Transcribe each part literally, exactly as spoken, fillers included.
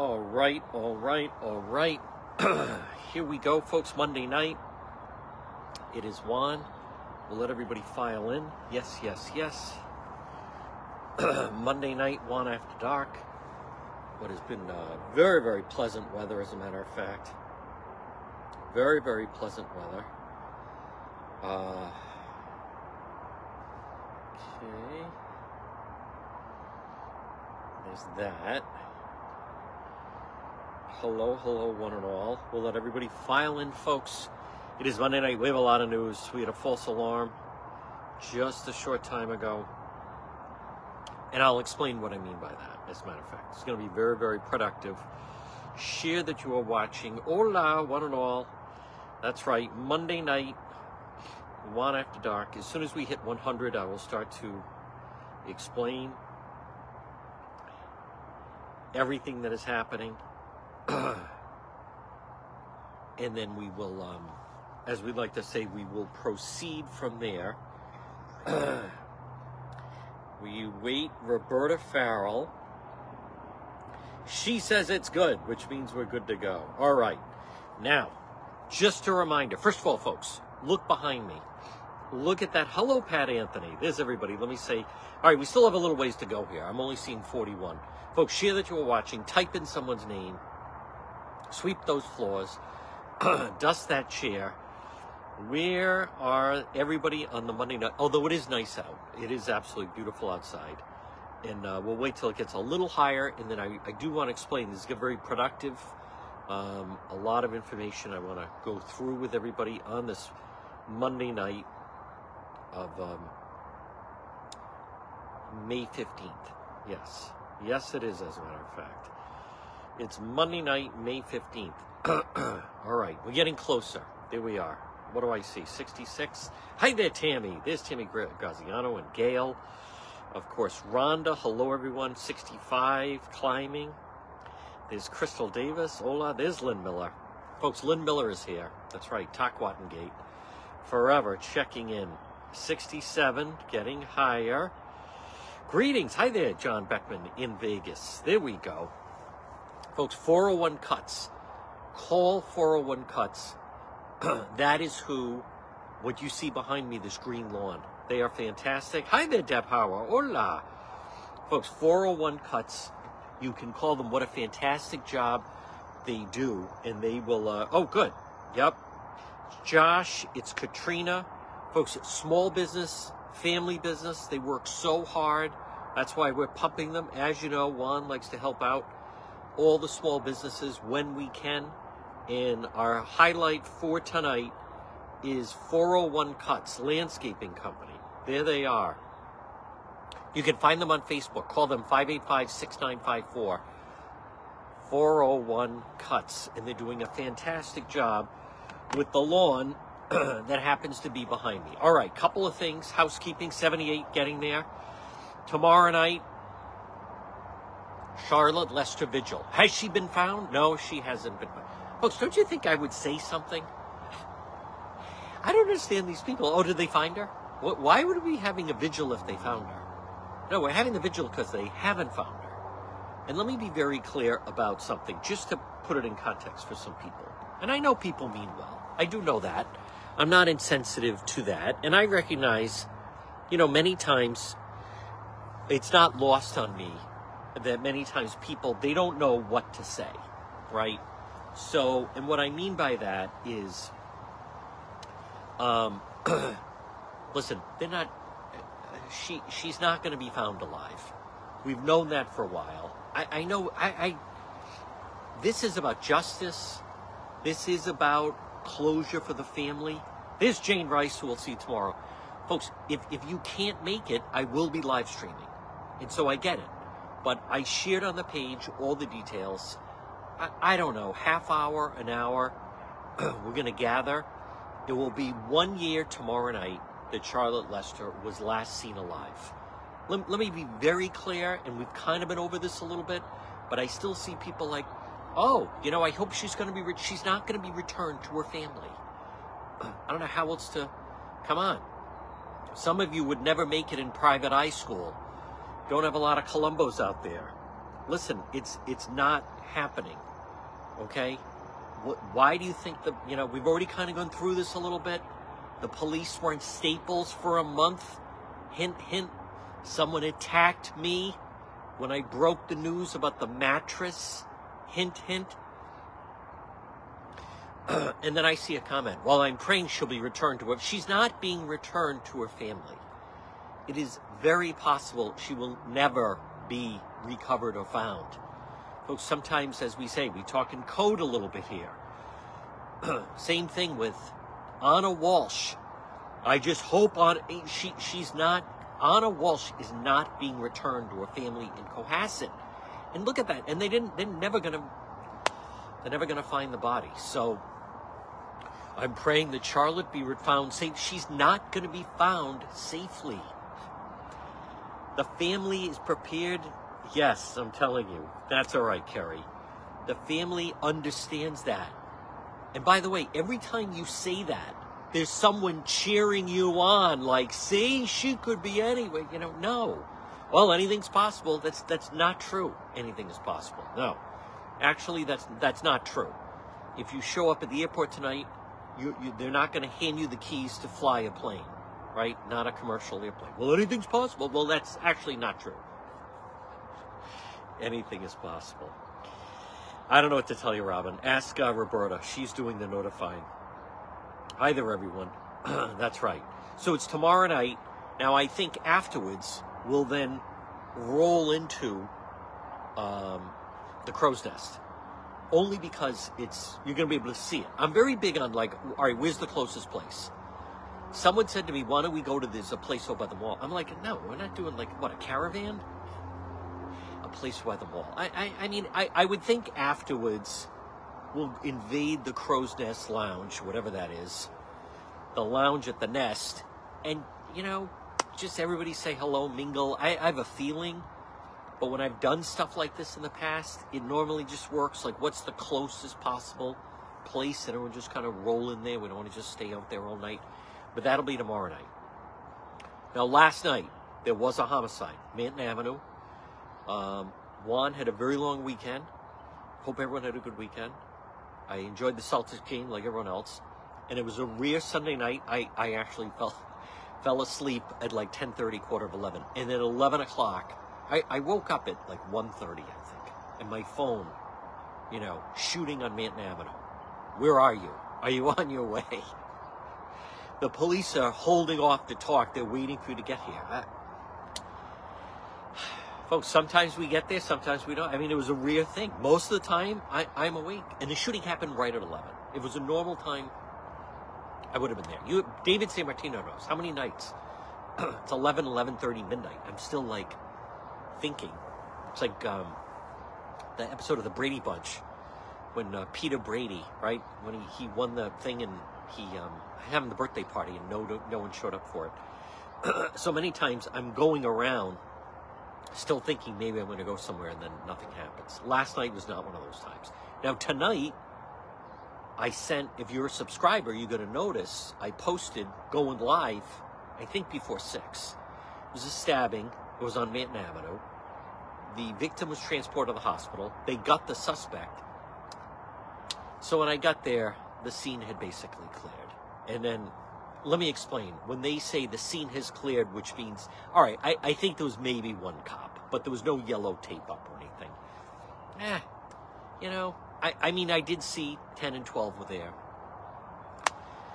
All right, all right, all right. Here we go, folks. Monday night. It is one. We'll let everybody file in. Yes, yes, yes. Monday night, one after dark. What has been uh, very, very pleasant weather, as a matter of fact. Very, very pleasant weather. Uh, okay. There's that. Hello, hello, one and all. We'll let everybody file in, folks. It is Monday night. We have a lot of news. We had a false alarm just a short time ago. And I'll explain what I mean by that, as a matter of fact. It's going to be very, very productive. Share that you are watching. Hola, one and all. That's right. Monday night, one after dark. As soon as we hit one hundred, I will start to explain everything that is happening. And then we will, um, as we'd like to say, we will proceed from there. We wait Roberta Farrell. She says it's good, which means we're good to go. All right. Now, just a reminder. First of all, folks, look behind me. Look at that. Hello, Pat Anthony. There's everybody. Let me say, all right, we still have a little ways to go here. I'm only seeing forty-one. Folks, share that you are watching. Type in someone's name. Sweep those floors. Dust that chair. Where are everybody on the Monday night? Although it is nice out. It is absolutely beautiful outside. And uh, we'll wait till it gets a little higher. And then I, I do want to explain. This is very productive. Um, a lot of information I want to go through with everybody on this Monday night of um, May fifteenth. Yes. Yes, it is, as a matter of fact. It's Monday night, May fifteenth. All right. We're getting closer. There we are. What do I see? sixty-six. Hi there, Tammy. There's Tammy Graziano and Gail. Of course, Rhonda. Hello, everyone. sixty-five, climbing. There's Crystal Davis. Hola. There's Lynn Miller. Folks, Lynn Miller is here. That's right. Taquatin Gate. Forever checking in. sixty-seven, getting higher. Greetings. Hi there, John Beckman in Vegas. There we go. Folks, four oh one Cuts. Call four oh one Cuts. That is who, what you see behind me, this green lawn. They are fantastic. Hi there, Deb Hauer. Hola. Folks, four oh one Cuts. You can call them. What a fantastic job they do. And they will, uh, oh, good. Yep. Josh, it's Katrina. Folks, it's small business, family business. They work so hard. That's why we're pumping them. As you know, Juan likes to help out all the small businesses when we can. And our highlight for tonight is four oh one Cuts Landscaping Company. There they are. You can find them on Facebook. Call them five eight five, six nine five four. four oh one Cuts. And they're doing a fantastic job with the lawn that happens to be behind me. All right, couple of things. Housekeeping, seventy-eight, getting there. Tomorrow night, Charlotte Lester Vigil. Has she been found? No, she hasn't been found. Folks, don't you think I would say something? I don't understand these people. Oh, did they find her? What, why would we be having a vigil if they found her? No, we're having the vigil because they haven't found her. And let me be very clear about something, just to put it in context for some people. And I know people mean well. I do know that. I'm not insensitive to that. And I recognize, you know, many times it's not lost on me that many times people, they don't know what to say, right? So, and what I mean by that is, um, listen, they're not, she, she's not going to be found alive. We've known that for a while. I, I know, I, I, this is about justice. This is about closure for the family. There's Jane Rice, who we'll see tomorrow. Folks, if, if you can't make it, I will be live streaming. And so I get it. But I shared on the page all the details. I don't know, half hour, an hour, we're going to gather. It will be one year tomorrow night that Charlotte Lester was last seen alive. Let, let me be very clear, and we've kind of been over this a little bit, but I still see people like, oh, you know, I hope she's going to be, re- she's not going to be returned to her family. I don't know how else to, come on. Some of you would never make it in private eye school. Don't have a lot of Columbos out there. Listen, it's it's not happening, okay? Why do you think the, you know, we've already kind of gone through this a little bit. The police were in Staples for a month. Hint, hint, someone attacked me when I broke the news about the mattress. Hint, hint. Uh, and then I see a comment. Well, I'm praying she'll be returned to her. She's not being returned to her family. It is very possible she will never be recovered or found. Folks, sometimes, as we say, we talk in code a little bit here. Same thing with Anna Walsh. I just hope on she she's not. Anna Walsh is not being returned to her family in Cohasset. And look at that. And they didn't. They're never gonna. They're never gonna find the body. So I'm praying that Charlotte be found safe. She's not gonna be found safely. The family is prepared. Yes, I'm telling you. That's all right, Kerry. The family understands that. And by the way, every time you say that, there's someone cheering you on, like, see, she could be anywhere. You know, no. Well, anything's possible. That's that's not true. Anything is possible. No. Actually, that's that's not true. If you show up at the airport tonight, you, you, they're not going to hand you the keys to fly a plane, right? Not a commercial airplane. Well, anything's possible. Well, that's actually not true. Anything is possible. I don't know what to tell you, Robin. Ask uh, Roberta. She's doing the notifying. Hi there, everyone. That's right. So it's tomorrow night. Now, I think afterwards, we'll then roll into um, the Crow's Nest. Only because it's you're going to be able to see it. I'm very big on, like, all right, where's the closest place? Someone said to me, why don't we go to this a place over by the mall? I'm like, no, we're not doing, like, what, a caravan? Place by the wall. I, I, I mean, I, I would think afterwards we'll invade the Crow's Nest Lounge, whatever that is, the lounge at the Nest, and, you know, just everybody say hello, mingle. I, I have a feeling, but when I've done stuff like this in the past, it normally just works like, what's the closest possible place, and everyone just kind of roll in there. We don't want to just stay out there all night, but that'll be tomorrow night. Now, last night, there was a homicide, Manton Avenue. Um, Juan had a very long weekend. Hope everyone had a good weekend. I enjoyed the Celtics game like everyone else. And it was a rare Sunday night. I, I actually fell fell asleep at like ten thirty, quarter of eleven. And at eleven o'clock, I, I woke up at like one thirty, I think. And my phone, you know, shooting on Manton Avenue. Where are you? Are you on your way? The police are holding off to talk. They're waiting for you to get here. I, Folks, sometimes we get there, sometimes we don't. I mean, it was a rare thing. Most of the time, I, I'm awake. And the shooting happened right at eleven. If it was a normal time, I would have been there. You, David San Martino knows. How many nights? It's eleven, eleven thirty, midnight. I'm still, like, thinking. It's like um, the episode of the Brady Bunch when uh, Peter Brady, right, when he, he won the thing and he um, having the birthday party and no, no one showed up for it. So many times I'm going around still thinking maybe I'm going to go somewhere and then nothing happens. Last night was not one of those times. Now tonight, I sent, if you're a subscriber, you're going to notice, I posted going live, I think before six. It was a stabbing. It was on Manton Avenue. The victim was transported to the hospital. They got the suspect. So when I got there, the scene had basically cleared. And then let me explain. When they say the scene has cleared, which means, all right, I, I think there was maybe one cop, but there was no yellow tape up or anything. Eh, you know, I, I mean, I did see ten and twelve were there.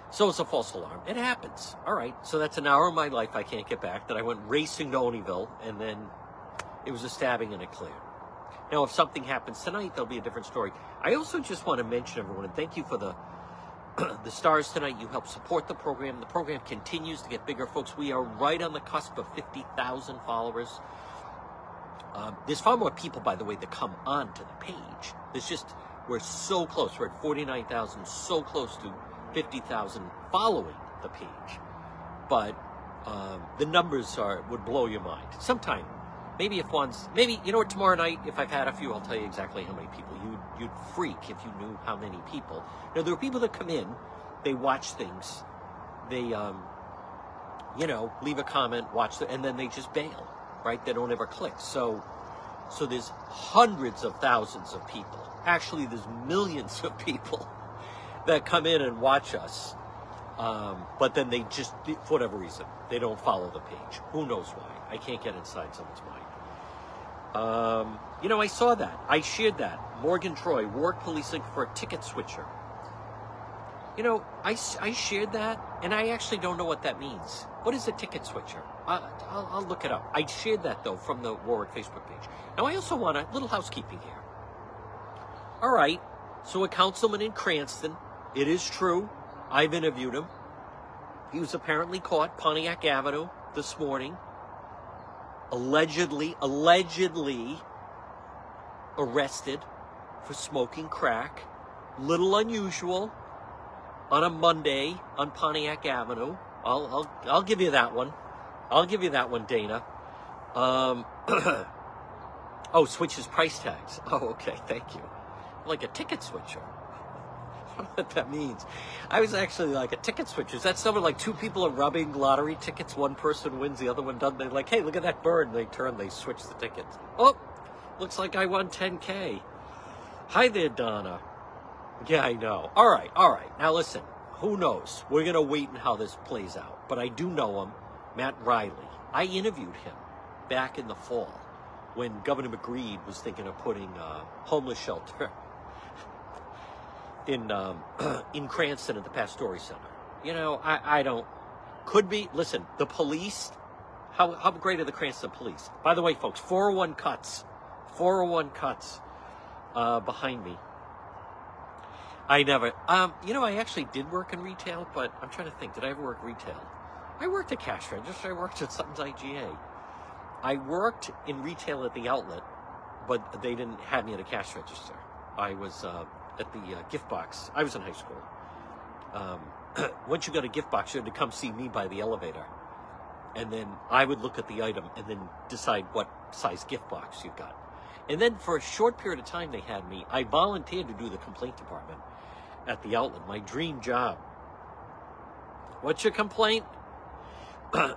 So it's a false alarm. It happens. All right, so that's an hour of my life I can't get back, that I went racing to Oneyville, and then it was a stabbing and it cleared. Now, if something happens tonight, there'll be a different story. I also just want to mention, everyone, and thank you for the the stars tonight. You help support the program. The program continues to get bigger, folks. We are right on the cusp of fifty thousand followers. Um, there's far more people, by the way, that come on to the page. There's just, we're so close. We're at forty-nine thousand, so close to fifty thousand following the page. But um, the numbers are would blow your mind. Sometime, maybe if one's, maybe, you know what, tomorrow night, if I've had a few, I'll tell you exactly how many people. You You'd freak if you knew how many people. Now, there are people that come in, they watch things, they, um, you know, leave a comment, watch, the, and then they just bail, right? They don't ever click. So, so there's hundreds of thousands of people Actually, there's millions of people that come in and watch us, um, but then they just, for whatever reason, they don't follow the page. Who knows why? I can't get inside someone's mind. Um, you know, I saw that. I shared that. Morgan Troy, Warwick policing for a ticket switcher. You know, I, I shared that, and I actually don't know what that means. What is a ticket switcher? I, I'll, I'll look it up. I shared that, though, from the Warwick Facebook page. Now, I also want a little housekeeping here. All right, so a councilman in Cranston, it is true, I've interviewed him. He was apparently caught Pontiac Avenue this morning, allegedly, allegedly arrested for smoking crack. Little unusual. On a Monday on Pontiac Avenue. I'll, I'll, I'll give you that one. I'll give you that one, Dana. Um, oh, switches price tags. Oh, okay, thank you. Like a ticket switcher. I don't know what that means. I was actually like a ticket switcher. Is that someone like two people are rubbing lottery tickets? One person wins, the other one doesn't. They're like, hey, look at that bird. And they turn, they switch the tickets. Oh, looks like I won ten K. Hi there, Donna. Yeah, I know. All right, all right. Now, listen, who knows? We're going to wait and how this plays out. But I do know him, Matt Riley. I interviewed him back in the fall when Governor McKee was thinking of putting a homeless shelter in um, in Cranston at the Pastori Center. You know, I, I don't... Could be... Listen, the police... How, how great are the Cranston police? By the way, folks, four oh one Cuts. four oh one Cuts uh, behind me. I never, um, you know, I actually did work in retail, but I'm trying to think, did I ever work retail? I worked at cash register, I worked at something's I G A. I worked in retail at the outlet, but they didn't have me at a cash register. I was uh, at the uh, gift box. I was in high school. Um, once you got a gift box, you had to come see me by the elevator. And then I would look at the item and then decide what size gift box you got. And then for a short period of time they had me, I volunteered to do the complaint department at the outlet, my dream job. What's your complaint?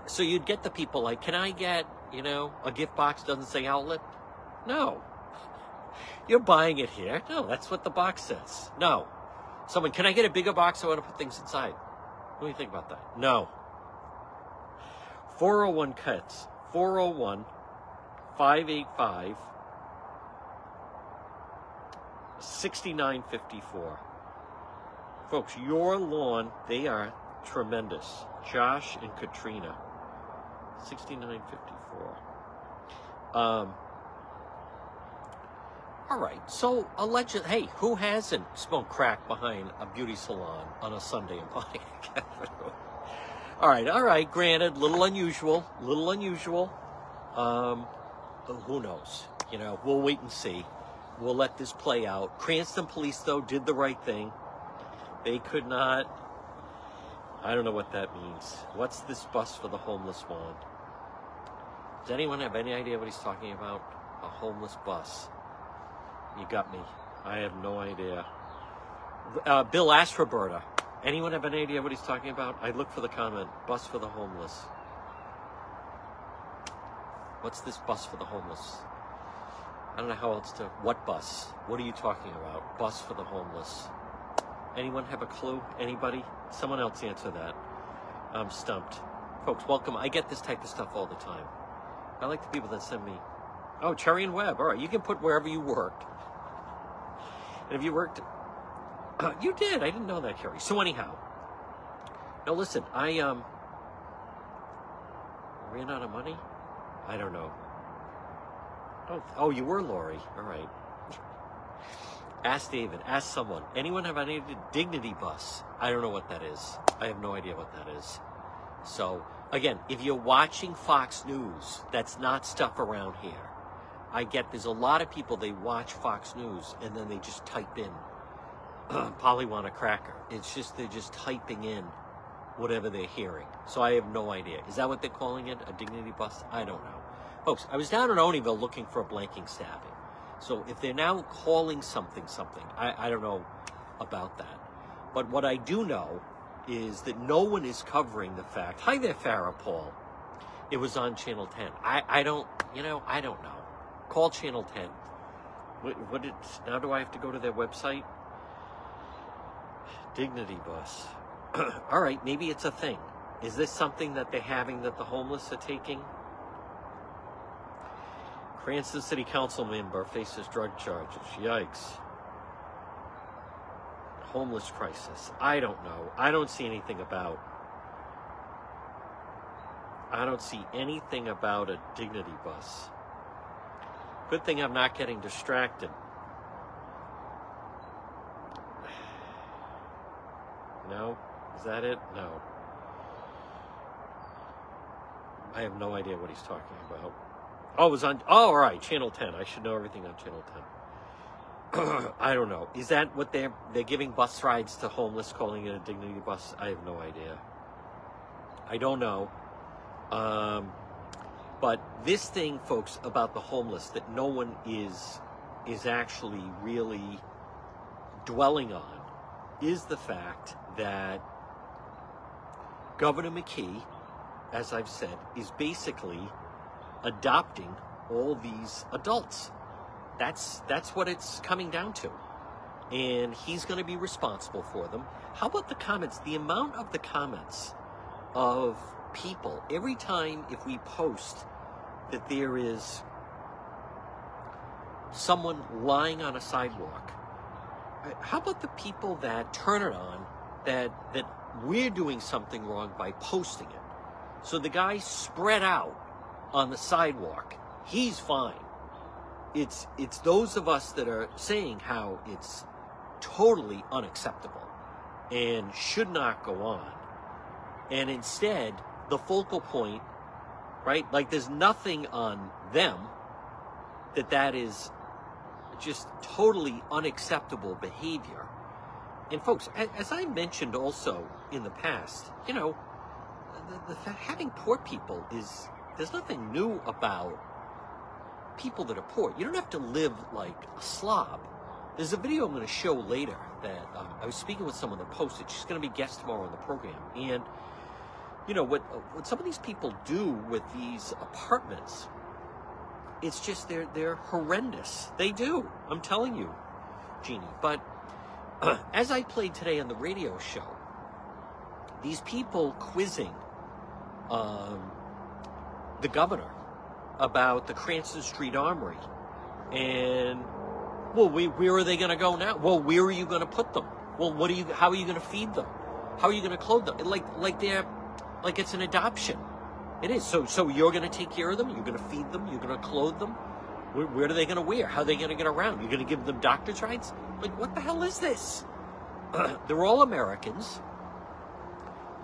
So you'd get the people like, can I get, you know, a gift box doesn't say outlet? No. You're buying it here. No, that's what the box says. No. Someone, can I get a bigger box? I want to put things inside. What do you think about that? No. four oh one Cuts. four oh one, five eight five. sixty-nine fifty-four. Folks, your lawn, they are tremendous. Josh and Katrina. sixty-nine fifty-four. Um, all right, so alleged, hey, who hasn't smoked crack behind a beauty salon on a Sunday in Pontiac Avenue? All right, all right, granted, little unusual, little unusual. Um, who knows? You know, we'll wait and see. We'll let this play out. Cranston police, though, did the right thing. They could not... I don't know what that means. What's this bus for the homeless one? Does anyone have any idea what he's talking about? A homeless bus. You got me. I have no idea. Uh, Bill asked Roberta. Anyone have any idea what he's talking about? I look for the comment. Bus for the homeless. What's this bus for the homeless? I don't know how else to... What bus? What are you talking about? Bus for the homeless. Anyone have a clue? Anybody? Someone else answer that. I'm stumped. Folks, welcome. I get this type of stuff all the time. I like the people that send me... Oh, Cherry and Webb. All right, you can put wherever you worked. And if you worked... Uh, you did. I didn't know that, Cherry. So anyhow. Now, listen. I, um... ran out of money? I don't know. Oh, oh, you were Lori. All right. Ask David. Ask someone. Anyone have any dignity bus? I don't know what that is. I have no idea what that is. So, again, if you're watching Fox News, that's not stuff around here. I get there's a lot of people, they watch Fox News, and then they just type in Polywana Cracker. It's just, they're just typing in whatever they're hearing. So I have no idea. Is that what they're calling it? A dignity bus? I don't know. Folks, I was down in Oneyville looking for a blanking stabbing. So if they're now calling something something, I, I don't know about that. But what I do know is that no one is covering the fact. Hi there, Farrah Paul. It was on Channel ten. I, I don't, you know, I don't know. Call Channel ten. What, what did, now do I have to go to their website? Dignity bus. All right, maybe it's a thing. Is this something that they're having that the homeless are taking? Cranston City Council member faces drug charges. Yikes. Homeless crisis. I don't know. I don't see anything about... I don't see anything about a dignity bus. Good thing I'm not getting distracted. No? Is that it? No. I have no idea what he's talking about. Oh, it was on... Oh, all right. Channel ten. I should know everything on Channel ten. I don't know. Is that what they're... They're giving bus rides to homeless, calling it a dignity bus? I have no idea. I don't know. Um... But this thing, folks, about the homeless that no one is is actually really dwelling on is the fact that Governor McKee, as I've said, is basically adopting all these adults. That's that's what it's coming down to. And he's going to be responsible for them. How about the comments? The amount of the comments of... people every time if we post that there is someone lying on a sidewalk. How about the people that turn it on that that we're doing something wrong by posting it? So the guy spread out on the sidewalk, he's fine. It's it's those of us that are saying how it's totally unacceptable and should not go on, and instead the focal point, right? Like there's nothing on them that that is just totally unacceptable behavior. And folks, as I mentioned also in the past, you know, the, the, having poor people is, there's nothing new about people that are poor. You don't have to live like a slob. There's a video I'm going to show later that um, I was speaking with someone that posted. She's going to be guest tomorrow on the program. And you know, what what some of these people do with these apartments, it's just they're, they're horrendous. They do. I'm telling you, Jeannie. But uh, as I played today on the radio show, these people quizzing um, the governor about the Cranston Street Armory. And, well, we, where are they going to go now? Well, where are you going to put them? Well, what are you? How are you going to feed them? How are you going to clothe them? Like, like they're... Like it's an adoption. It is. So so you're going to take care of them. You're going to feed them. You're going to clothe them. Where, where are they going to wear? How are they going to get around? You're going to give them doctor's rights? Like, what the hell is this? Uh, they're all Americans.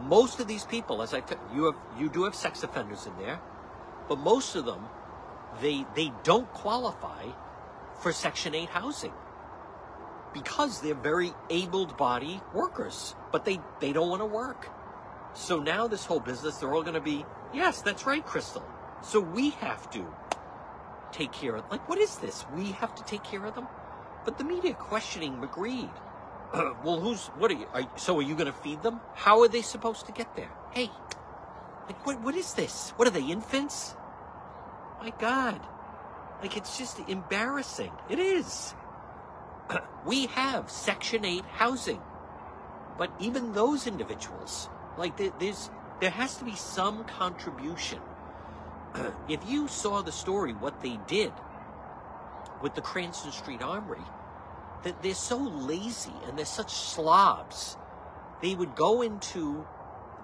Most of these people, as I t- you have, you do have sex offenders in there, but most of them, they they don't qualify for Section eight housing because they're very able-bodied workers, but they, they don't want to work. So now this whole business, they're all going to be, yes, that's right, Crystal. So we have to take care of, like, what is this? We have to take care of them? But the media questioning McGreed. Uh, well, who's, what are you, are, so are you going to feed them? How are they supposed to get there? Hey, like, what? what is this? What are they, infants? My God. Like, it's just embarrassing. It is. We have Section eight housing. But even those individuals... Like, there's, there has to be some contribution. If you saw the story, what they did with the Cranston Street Armory, that they're so lazy and they're such slobs. They would go into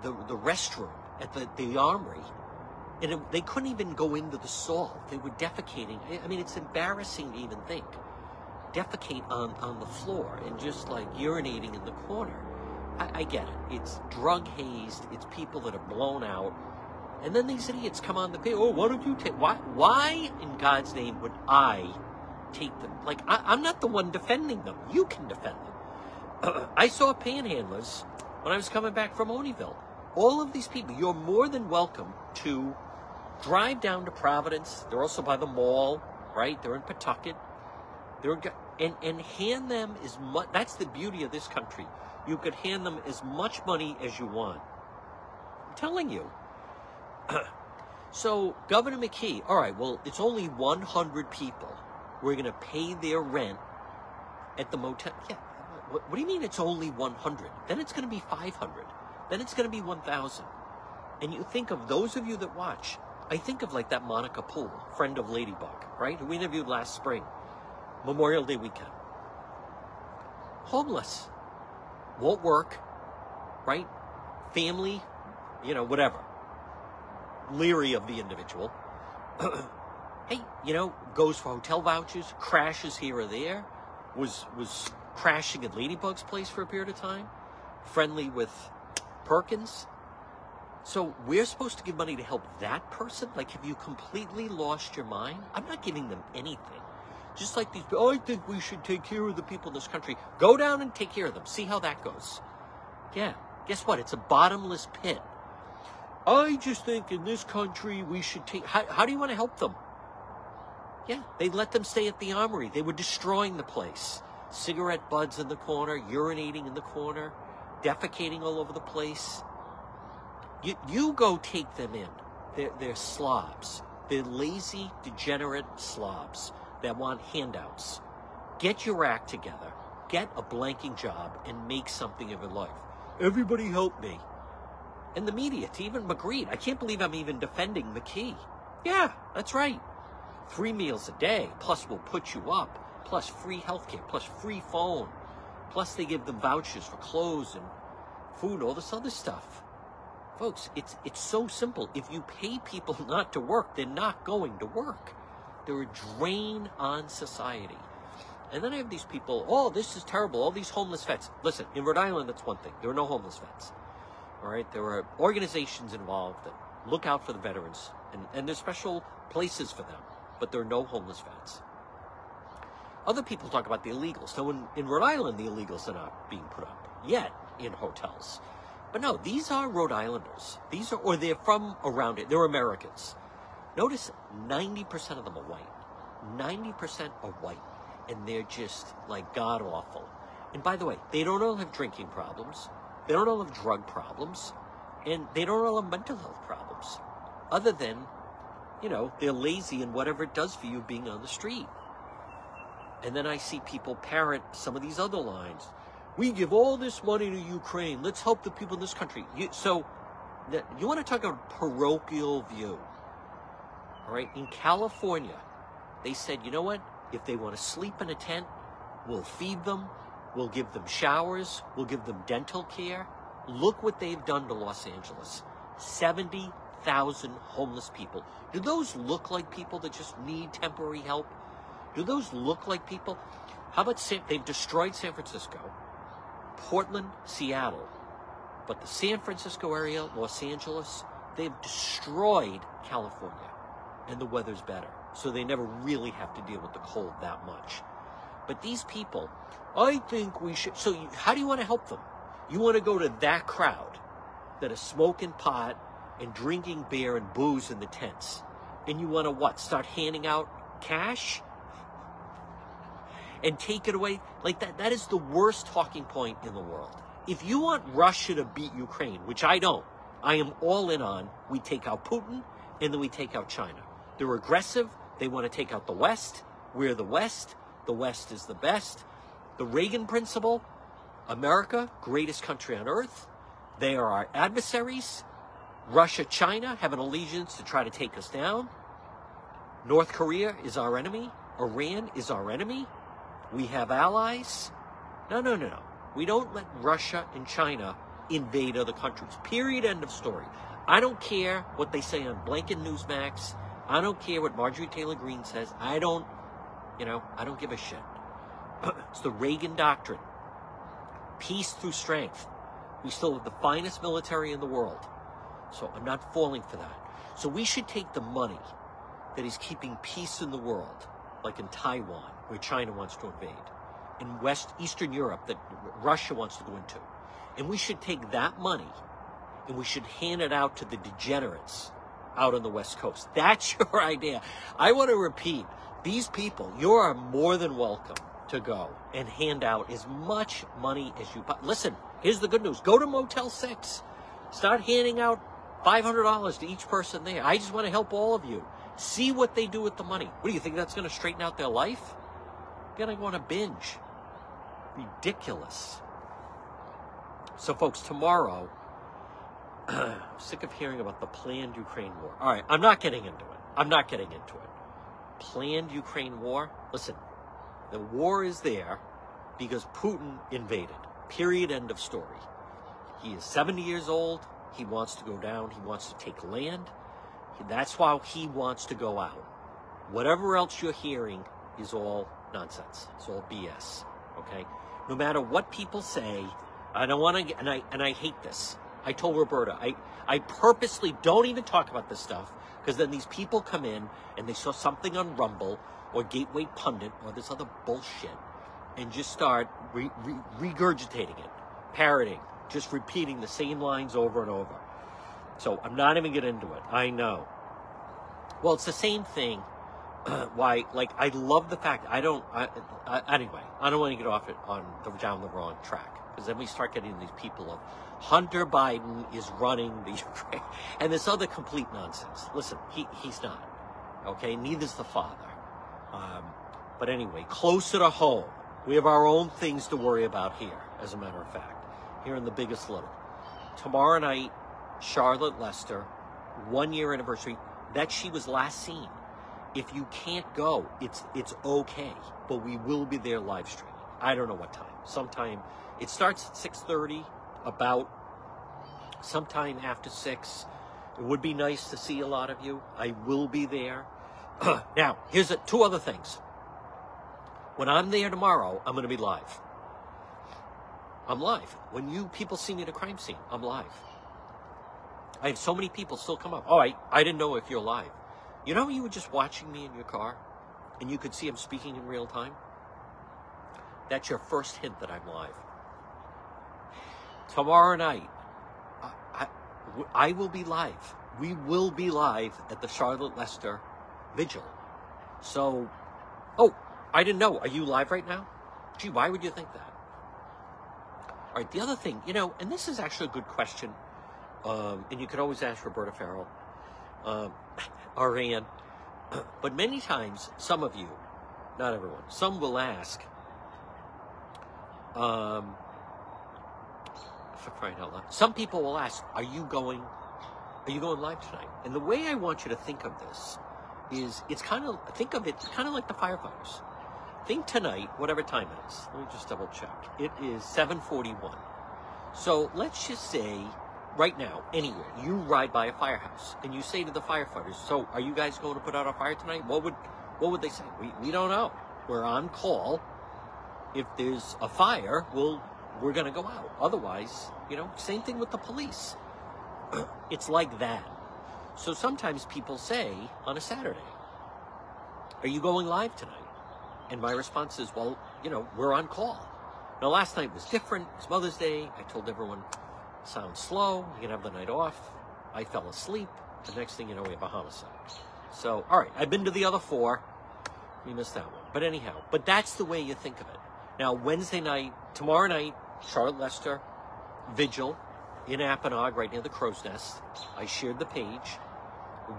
the the restroom at the, the armory, and it, they couldn't even go into the stall. They were defecating. I mean, it's embarrassing to even think. Defecate on, on the floor and just, like, urinating in the corner. I get it. It's drug hazed. It's people that are blown out. And then these idiots come on the page. Oh, what did you take? Why, why in God's name would I take them? Like, I, I'm not the one defending them. You can defend them. Uh, I saw panhandlers when I was coming back from Oneyville. All of these people, you're more than welcome to drive down to Providence. They're also by the mall, right? They're in Pawtucket. They're in, and, and hand them as much. That's the beauty of this country. You could hand them as much money as you want. I'm telling you. So, Governor McKee, all right, well, it's only one hundred people. we're going to pay their rent at the motel. Yeah, what, what do you mean it's only one hundred? Then it's going to be five hundred. Then it's going to be one thousand. And you think of those of you that watch, I think of like that Monica Poole, friend of Ladybug, right? Who we interviewed last spring, Memorial Day weekend. Homeless, won't work, right? Family, you know, whatever. Leery of the individual. Hey, you know, goes for hotel vouchers, crashes here or there, was was crashing at Ladybug's place for a period of time, friendly with Perkins. So we're supposed to give money to help that person? Like, have you completely lost your mind? I'm not giving them anything. Just like these, oh, I think we should take care of the people in this country. Go down and take care of them. See how that goes. Yeah, guess what? It's a bottomless pit. I just think in this country we should take, how, how do you want to help them? Yeah, they let them stay at the Armory. They were destroying the place. Cigarette butts in the corner, urinating in the corner, defecating all over the place. You, you go take them in. They're, they're slobs. They're lazy, degenerate slobs that want handouts. Get your act together. Get a blanking job and make something of your life. Everybody help me. And the media, to even McGreed. I can't believe I'm even defending McKee. Yeah, that's right. Three meals a day, plus we'll put you up, plus free healthcare, plus free phone, plus they give them vouchers for clothes and food, all this other stuff. Folks, it's it's so simple. If you pay people not to work, they're not going to work. They're a drain on society. And then I have these people, oh, this is terrible, all these homeless vets. Listen, in Rhode Island, that's one thing. There are no homeless vets. All right? There are organizations involved that look out for the veterans, and, and there's special places for them, but there are no homeless vets. Other people talk about the illegals. So in, in Rhode Island, the illegals are not being put up yet in hotels. But no, these are Rhode Islanders. These are, or they're from around it. They're Americans. Notice ninety percent of them are white. ninety percent are white. And they're just like god awful. And by the way, they don't all have drinking problems. They don't all have drug problems. And they don't all have mental health problems. Other than, you know, they're lazy and whatever it does for you being on the street. And then I see people parrot some of these other lines. We give all this money to Ukraine. Let's help the people in this country. You, so you want to talk about parochial view. All right. In California, they said, you know what? If they want to sleep in a tent, we'll feed them. We'll give them showers. We'll give them dental care. Look what they've done to Los Angeles. seventy thousand homeless people. Do those look like people that just need temporary help? Do those look like people? How about San, they've destroyed San Francisco. Portland, Seattle, but the San Francisco area, Los Angeles, they've destroyed California, and the weather's better, so they never really have to deal with the cold that much. But these people, I think we should, so you, how do you want to help them? You want to go to that crowd that is smoking pot and drinking beer and booze in the tents, and you want to what, start handing out cash? And take it away, like that, that is the worst talking point in the world. If you want Russia to beat Ukraine, which I don't, I am all in on, we take out Putin, and then we take out China. They're aggressive, they want to take out the West, we're the West, the West is the best. The Reagan principle, America, greatest country on earth, they are our adversaries. Russia, China have an allegiance to try to take us down. North Korea is our enemy, Iran is our enemy. We have allies. No, no, no, no. We don't let Russia and China invade other countries. Period. End of story. I don't care what they say on Blanket Newsmax. I don't care what Marjorie Taylor Greene says. I don't, you know, I don't give a shit. It's the Reagan doctrine. Peace through strength. We still have the finest military in the world. So I'm not falling for that. So we should take the money that is keeping peace in the world, like in Taiwan, where China wants to invade, in West Eastern Europe that Russia wants to go into. And we should take that money and we should hand it out to the degenerates out on the West Coast. That's your idea. I want to repeat, these people, you are more than welcome to go and hand out as much money as you buy. Listen, here's the good news. Go to Motel six. Start handing out five hundred dollars to each person there. I just want to help all of you. See what they do with the money. What do you think, that's going to straighten out their life? They're going to go on a binge. Ridiculous. So, folks, tomorrow, I'm sick of hearing about the planned Ukraine war. All right, I'm not getting into it. I'm not getting into it. Planned Ukraine war? Listen, the war is there because Putin invaded. Period, end of story. He is seventy years old. He wants to go down. He wants to take land. That's why he wants to go out. Whatever else you're hearing is all nonsense. It's all B S, okay? No matter what people say, I don't want to, and I, and I hate this. I told Roberta, I, I purposely don't even talk about this stuff, because then these people come in and they saw something on Rumble or Gateway Pundit or this other bullshit and just start re- re- regurgitating it, parroting, just repeating the same lines over and over. So I'm not even getting into it. I know. Well, it's the same thing. Uh, why, like, I love the fact, I don't, I, I, anyway, I don't want to get off it on the, down the wrong track. Because then we start getting these people of Hunter Biden is running the Ukraine. And this other complete nonsense. Listen, he, he's not. Okay? Neither's the father. Um, but anyway, closer to home, we have our own things to worry about here, as a matter of fact. Here in the biggest little. Tomorrow night, Charlotte Lester, one-year anniversary, that she was last seen. If you can't go, it's it's okay. But we will be there live streaming. I don't know what time. Sometime, it starts at six thirty, about sometime after six. It would be nice to see a lot of you. I will be there. Now, here's a, two other things. When I'm there tomorrow, I'm going to be live. I'm live. When you people see me at a crime scene, I'm live. I have so many people still come up. Oh, I, I didn't know if you're live. You know, you were just watching me in your car, and you could see I'm speaking in real time. That's your first hint that I'm live. Tomorrow night, I, I, I will be live. We will be live at the Charlotte Lester Vigil. So, oh, I didn't know. Are you live right now? Gee, why would you think that? All right, the other thing, you know, and this is actually a good question. Um, and you could always ask Roberta Farrell, um, or Ann. But many times, some of you, not everyone, some will ask, um, for crying out loud, some people will ask, are you going, are you going live tonight? And the way I want you to think of this is, it's kind of, think of it kind of like the firefighters. Think tonight, whatever time it is. Let me just double check. It is seven forty-one. So let's just say, right now, anywhere, you ride by a firehouse and you say to the firefighters, so are you guys going to put out a fire tonight? What would what would they say? We, we don't know. We're on call. If there's a fire, we'll, we're going to go out. Otherwise, you know, same thing with the police. It's like that. So sometimes people say on a Saturday, are you going live tonight? And my response is, well, you know, we're on call. Now, last night was different. It was Mother's Day. I told everyone, sounds slow, you can have the night off. I fell asleep. The next thing you know, we have a homicide. So, all right, I've been to the other four. We missed that one. But anyhow, but that's the way you think of it. Now, Wednesday night, tomorrow night, Charlotte Lester Vigil in Appanog, right near the Crow's Nest. I shared the page.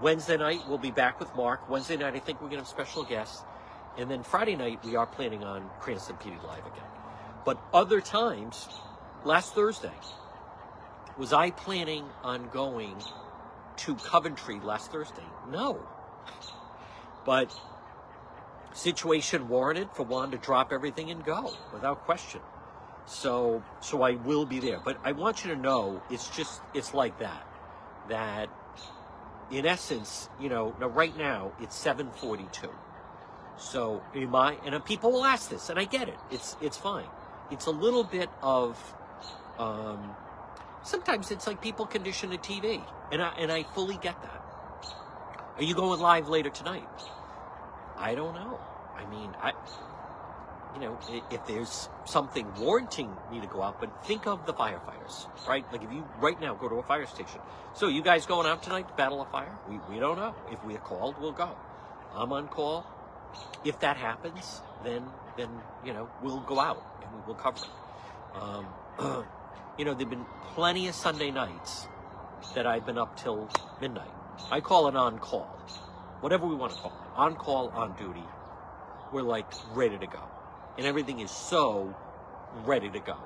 Wednesday night, we'll be back with Mark. Wednesday night, I think we're going to have special guests. And then Friday night, we are planning on Cranston P D Live again. But other times, last Thursday, was I planning on going to Coventry last Thursday? No. But situation warranted for Juan to drop everything and go, without question. So so I will be there. But I want you to know, it's just, it's like that. That, in essence, you know, now right now, it's seven forty-two. So, am I, and people will ask this, and I get it. It's, it's fine. It's a little bit of, um... sometimes it's like people condition the T V, and I, and I fully get that. Are you going live later tonight? I don't know. I mean, I, you know, if there's something warranting me to go out, but think of the firefighters, right? Like if you right now go to a fire station. So you guys going out tonight to battle a fire? We, we don't know. If we are called, we'll go. I'm on call. If that happens, then, then you know, we'll go out and we will cover it. Um, You know, there have been plenty of Sunday nights that I've been up till midnight. I call it on-call. whatever we want to call it, on call, on duty, we're like ready to go. And everything is so ready to go.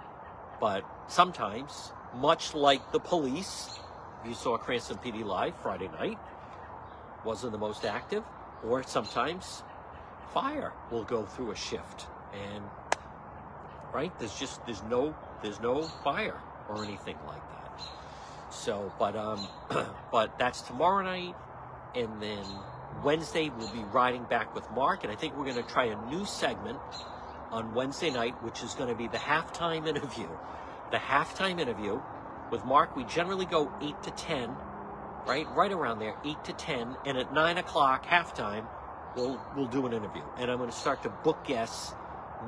But sometimes, much like the police, you saw Cranston P D live Friday night, wasn't the most active, or sometimes fire will go through a shift and, right, there's just, there's no, there's no fire or anything like that. So, but, um, but that's tomorrow night, and then Wednesday we'll be riding back with Mark, and I think we're going to try a new segment on Wednesday night, which is going to be the halftime interview. The halftime interview with Mark, we generally go eight to ten, right? Right around there, eight to ten, and at nine o'clock halftime, we'll we'll do an interview. And I'm going to start to book guests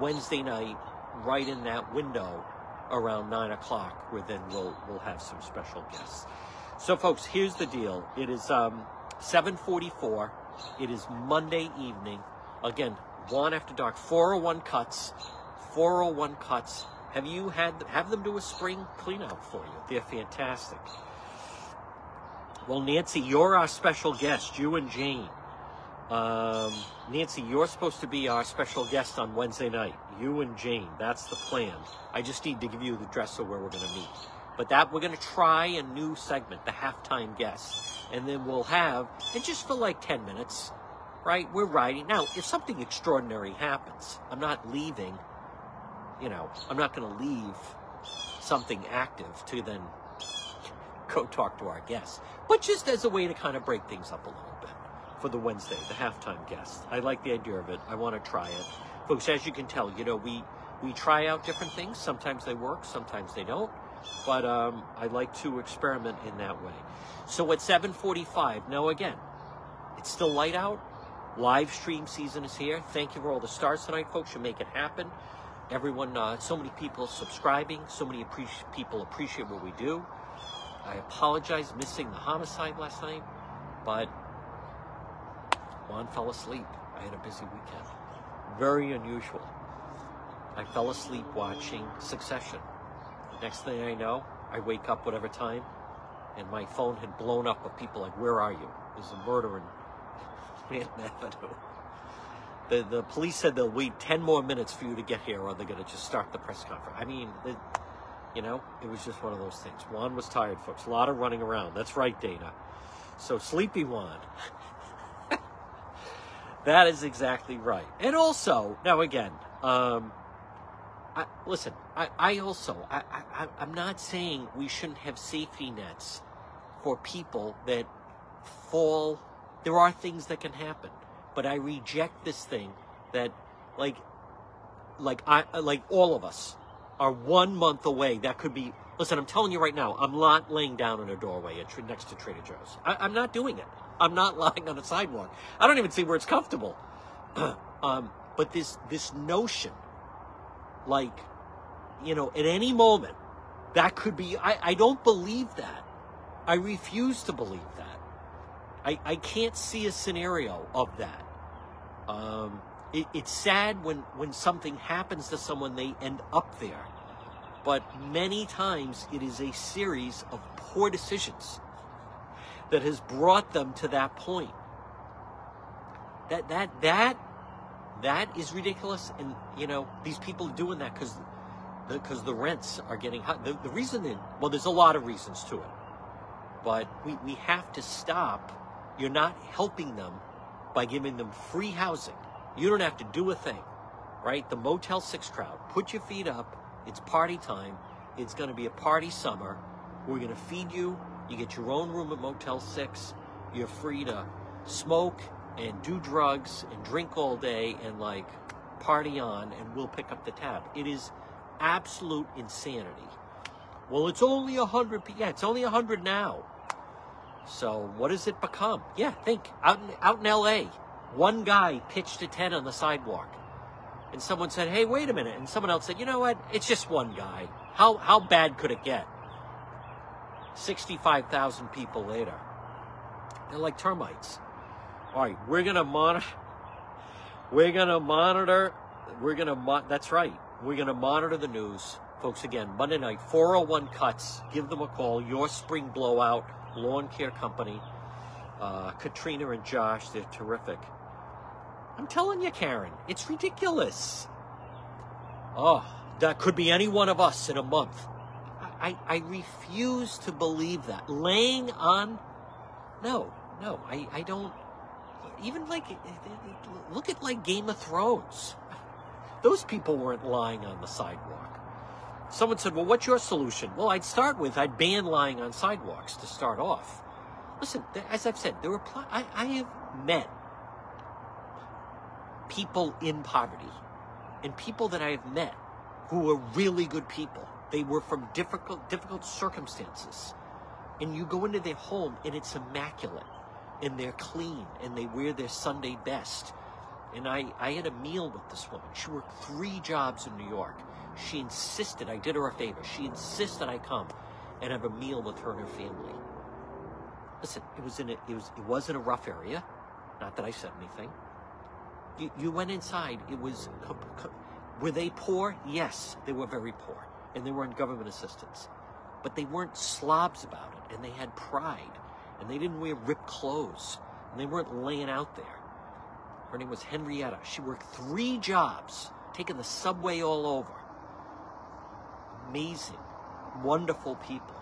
Wednesday night right in that window around nine o'clock, where then we'll, we'll have some special guests. So, folks, here's the deal. It is um, seven forty-four. It is Monday evening. Again, Lawn After Dark, four oh one Cuts. Have you had, have them do a spring cleanout for you? They're fantastic. Well, Nancy, you're our special guest, you and Jane. Um, Nancy, you're supposed to be our special guest on Wednesday night. You and Jane, that's the plan. I just need to give you the address of where we're going to meet. But that, we're going to try a new segment, the halftime guest. And then we'll have, and just for like ten minutes, right, we're riding. Now, if something extraordinary happens, I'm not leaving. You know, I'm not going to leave something active to then go talk to our guests. But just as a way to kind of break things up a little bit for the Wednesday, the halftime guest. I like the idea of it. I want to try it. Folks, as you can tell, you know, we, we try out different things. Sometimes they work, sometimes they don't. But um, I like to experiment in that way. So at seven forty-five, now again, it's still light out. Live stream season is here. Thank you for all the stars tonight, folks. You make it happen. Everyone, uh, so many people subscribing, so many appreci- people appreciate what we do. I apologize missing the homicide last night, but Juan fell asleep. I had a busy weekend. Very unusual. I fell asleep watching Succession. Next thing I know, I wake up whatever time, and my phone had blown up with people like, where are you? There's a murder in Manton Avenue. The, the police said they'll wait ten more minutes for you to get here, or they're going to just start the press conference. I mean, it, you know, it was just one of those things. Juan was tired, folks. A lot of running around. That's right, Dana. So sleepy Juan. That is exactly right. And also, now again, um, I, listen, I, I also, I, I, I'm not saying we shouldn't have safety nets for people that fall. There are things that can happen. But I reject this thing that, like, like I, like all of us are one month away. That could be. Listen, I'm telling you right now, I'm not laying down in a doorway at, next to Trader Joe's. I, I'm not doing it. I'm not lying on a sidewalk. I don't even see where it's comfortable. um, but this this notion, like, you know, at any moment, that could be. I, I don't believe that. I refuse to believe that. I, I can't see a scenario of that. Um, it, it's sad when, when something happens to someone, they end up there. But many times it is a series of poor decisions that has brought them to that point. That that that that is ridiculous. And, you know, these people are doing that because because the, the rents are getting high. The, the reason that, well, there's a lot of reasons to it. But we, we have to stop. You're not helping them by giving them free housing. You don't have to do a thing, right? The Motel six crowd, put your feet up. It's party time. It's going to be a party summer. We're going to feed you. You get your own room at Motel six. You're free to smoke and do drugs and drink all day and, like, party on, and we'll pick up the tab. It is absolute insanity. Well, it's only a hundred. Yeah, it's only a hundred now. So what does it become? Yeah, think. Out in, out in L A, one guy pitched a tent on the sidewalk. And someone said, hey, wait a minute. And someone else said, you know what? It's just one guy. How how bad could it get? sixty-five thousand people later. They're like termites. All right, we're going to monitor. We're going to monitor. We're going to mo- That's right. We're going to monitor the news. Folks, again, Monday night, four oh one Cuts. Give them a call. Your spring blowout lawn care company. uh, Katrina and Josh, they're terrific. I'm telling you, Karen, it's ridiculous. Oh, that could be any one of us in a month. I, I, I refuse to believe that. Laying on, no, no, I, I don't, even like, look at like Game of Thrones. Those people weren't lying on the sidewalk. Someone said, well, what's your solution? Well, I'd start with, I'd ban lying on sidewalks to start off. Listen, as I've said, there were pl- I, I have met people in poverty and people that I have met who were really good people. They were from difficult, difficult circumstances. And you go into their home and it's immaculate and they're clean and they wear their Sunday best. And I, I had a meal with this woman. She worked three jobs in New York. She insisted, I did her a favor, she insisted I come and have a meal with her and her family. Listen, it was in a, it was, it was in a rough area. Not that I said anything. You, you went inside, it was, were they poor? Yes, they were very poor. And they were on government assistance. But they weren't slobs about it, and they had pride. And they didn't wear ripped clothes. And they weren't laying out there. Her name was Henrietta. She worked three jobs, taking the subway all over. Amazing, wonderful people.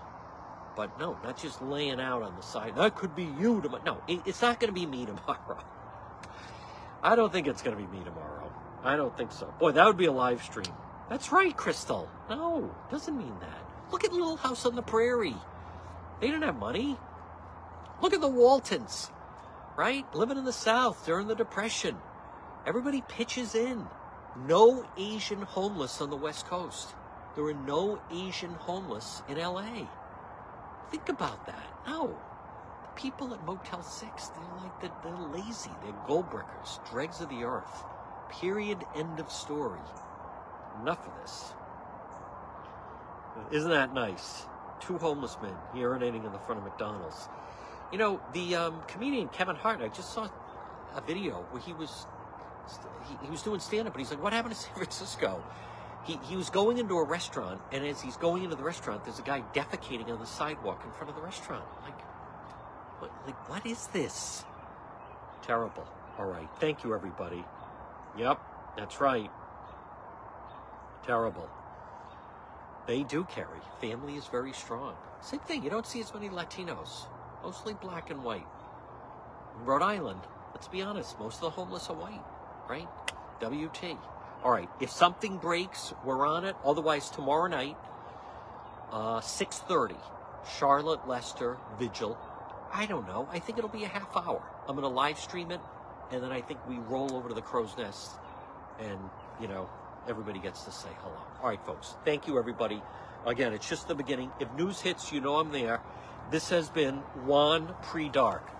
But no, not just laying out on the side. That could be you tomorrow. No, it, it's not going to be me tomorrow. I don't think it's going to be me tomorrow. I don't think so. Boy, that would be a live stream. That's right, Crystal. No, doesn't mean that. Look at Little House on the Prairie. They didn't have money. Look at the Waltons. Right? Living in the South during the Depression. Everybody pitches in. No Asian homeless on the West Coast. There were no Asian homeless in L A. Think about that. No. The people at Motel six, they're like, the, they're lazy. They're goldbrickers, dregs of the earth. Period, end of story. Enough of this. Isn't that nice? Two homeless men urinating in the front of McDonald's. You know, the um, comedian Kevin Hart, I just saw a video where he was he, he was doing stand-up, and he's like, what happened to San Francisco? He, he was going into a restaurant, and as he's going into the restaurant, there's a guy defecating on the sidewalk in front of the restaurant. Like, what, like, what is this? Terrible. All right. Thank you, everybody. Yep, that's right. Terrible. They do carry. Family is very strong. Same thing. You don't see as many Latinos. Mostly black and white. In Rhode Island, let's be honest, most of the homeless are white, right? W T. All right, if something breaks, we're on it. Otherwise, tomorrow night, uh, six thirty, Charlotte Lester Vigil. I don't know. I think it'll be a half hour. I'm going to live stream it, and then I think we roll over to the Crow's Nest, and, you know, everybody gets to say hello. All right, folks. Thank you, everybody. Again, it's just the beginning. If news hits, you know I'm there. This has been Juan Pre-Dark.